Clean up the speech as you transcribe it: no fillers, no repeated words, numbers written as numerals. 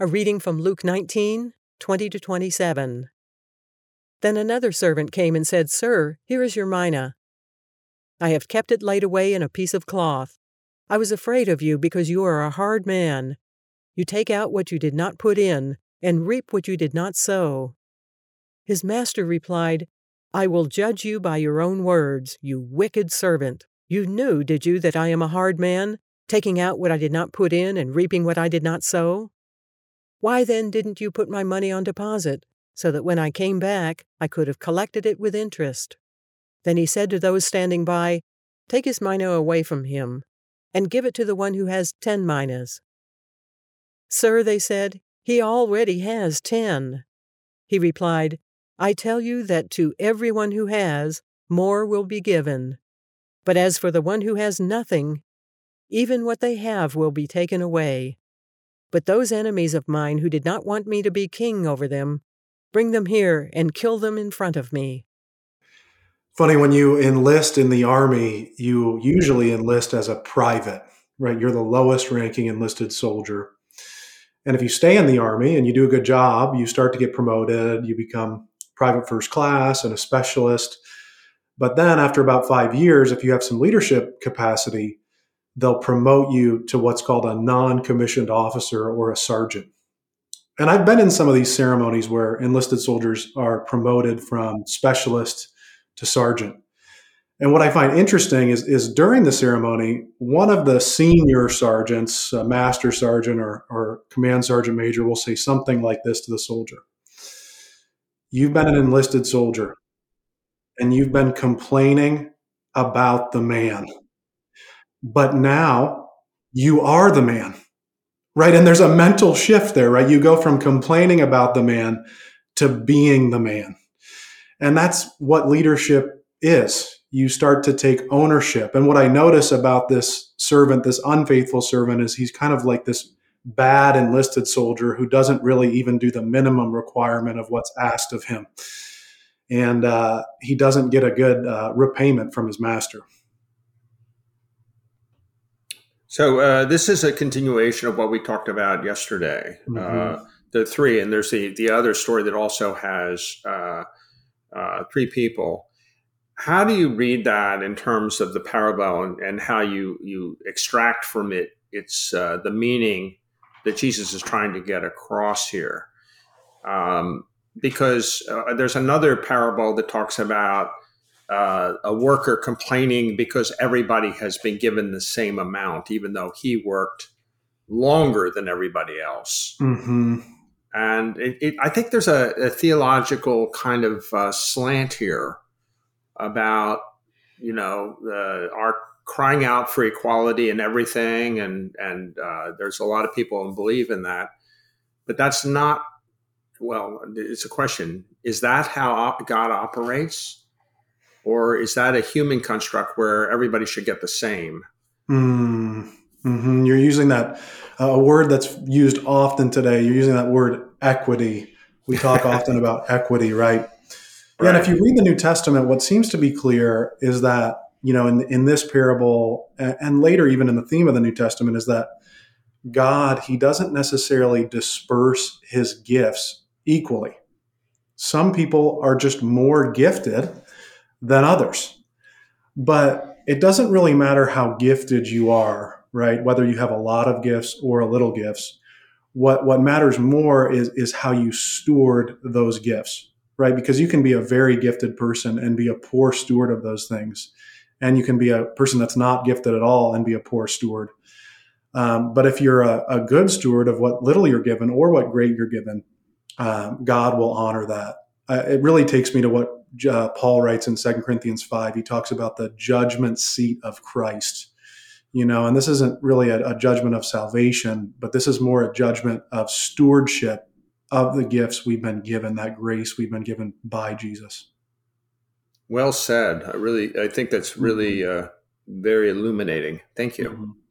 A reading from Luke 19, 20-27. Then another servant came and said, "Sir, here is your mina. I have kept it laid away in a piece of cloth. I was afraid of you because you are a hard man. You take out what you did not put in, and reap what you did not sow." His master replied, "I will judge you by your own words, you wicked servant. You knew, did you, that I am a hard man, taking out what I did not put in and reaping what I did not sow? Why then didn't you put my money on deposit, so that when I came back, I could have collected it with interest?" Then he said to those standing by, "Take his mina away from him, and give it to the one who has 10 minas. "Sir," they said, "he already has 10. He replied, "I tell you that to everyone who has, more will be given. But as for the one who has nothing, even what they have will be taken away. But those enemies of mine who did not want me to be king over them, bring them here and kill them in front of me." Funny, when you enlist in the army, you usually enlist as a private, right? You're the lowest ranking enlisted soldier. And if you stay in the army and you do a good job, you start to get promoted, you become private first class and a specialist. But then after about 5 years, if you have some leadership capacity, they'll promote you to what's called a non-commissioned officer or a sergeant. And I've been in some of these ceremonies where enlisted soldiers are promoted from specialist to sergeant. And what I find interesting is during the ceremony, one of the senior sergeants, a master sergeant or command sergeant major, will say something like this to the soldier. "You've been an enlisted soldier, and you've been complaining about the man. But now you are the man," right? And there's a mental shift there, right? You go from complaining about the man to being the man. And that's what leadership is. You start to take ownership. And what I notice about this servant, this unfaithful servant, is he's kind of like this bad enlisted soldier who doesn't really even do the minimum requirement of what's asked of him. And he doesn't get a good repayment from his master. So this is a continuation of what we talked about yesterday, mm-hmm. The three. And there's the other story that also has three people. How do you read that in terms of the parable and how you extract from it its the meaning that Jesus is trying to get across here? Because there's another parable that talks about a worker complaining because everybody has been given the same amount, even though he worked longer than everybody else. Mm-hmm. And I think there's a theological kind of slant here about, our crying out for equality and everything. And there's a lot of people who believe in that, but that's not, well, it's a question. Is that how God operates? Or is that a human construct where everybody should get the same? Mm-hmm. You're using that, a word that's used often today. You're using that word equity. We talk often about equity, right? Yeah, and if you read the New Testament, what seems to be clear is that, in this parable and later even in the theme of the New Testament is that God, he doesn't necessarily disperse his gifts equally. Some people are just more gifted than others, but it doesn't really matter how gifted you are, right? Whether you have a lot of gifts or a little gifts, what matters more is how you steward those gifts. Right? Because you can be a very gifted person and be a poor steward of those things. And you can be a person that's not gifted at all and be a poor steward. But if you're a good steward of what little you're given or what great you're given, God will honor that. It really takes me to what Paul writes in 2 Corinthians 5. He talks about the judgment seat of Christ. And this isn't really a judgment of salvation, but this is more a judgment of stewardship of the gifts we've been given, that grace we've been given by Jesus. Well said. I think that's really very illuminating. Thank you. Mm-hmm.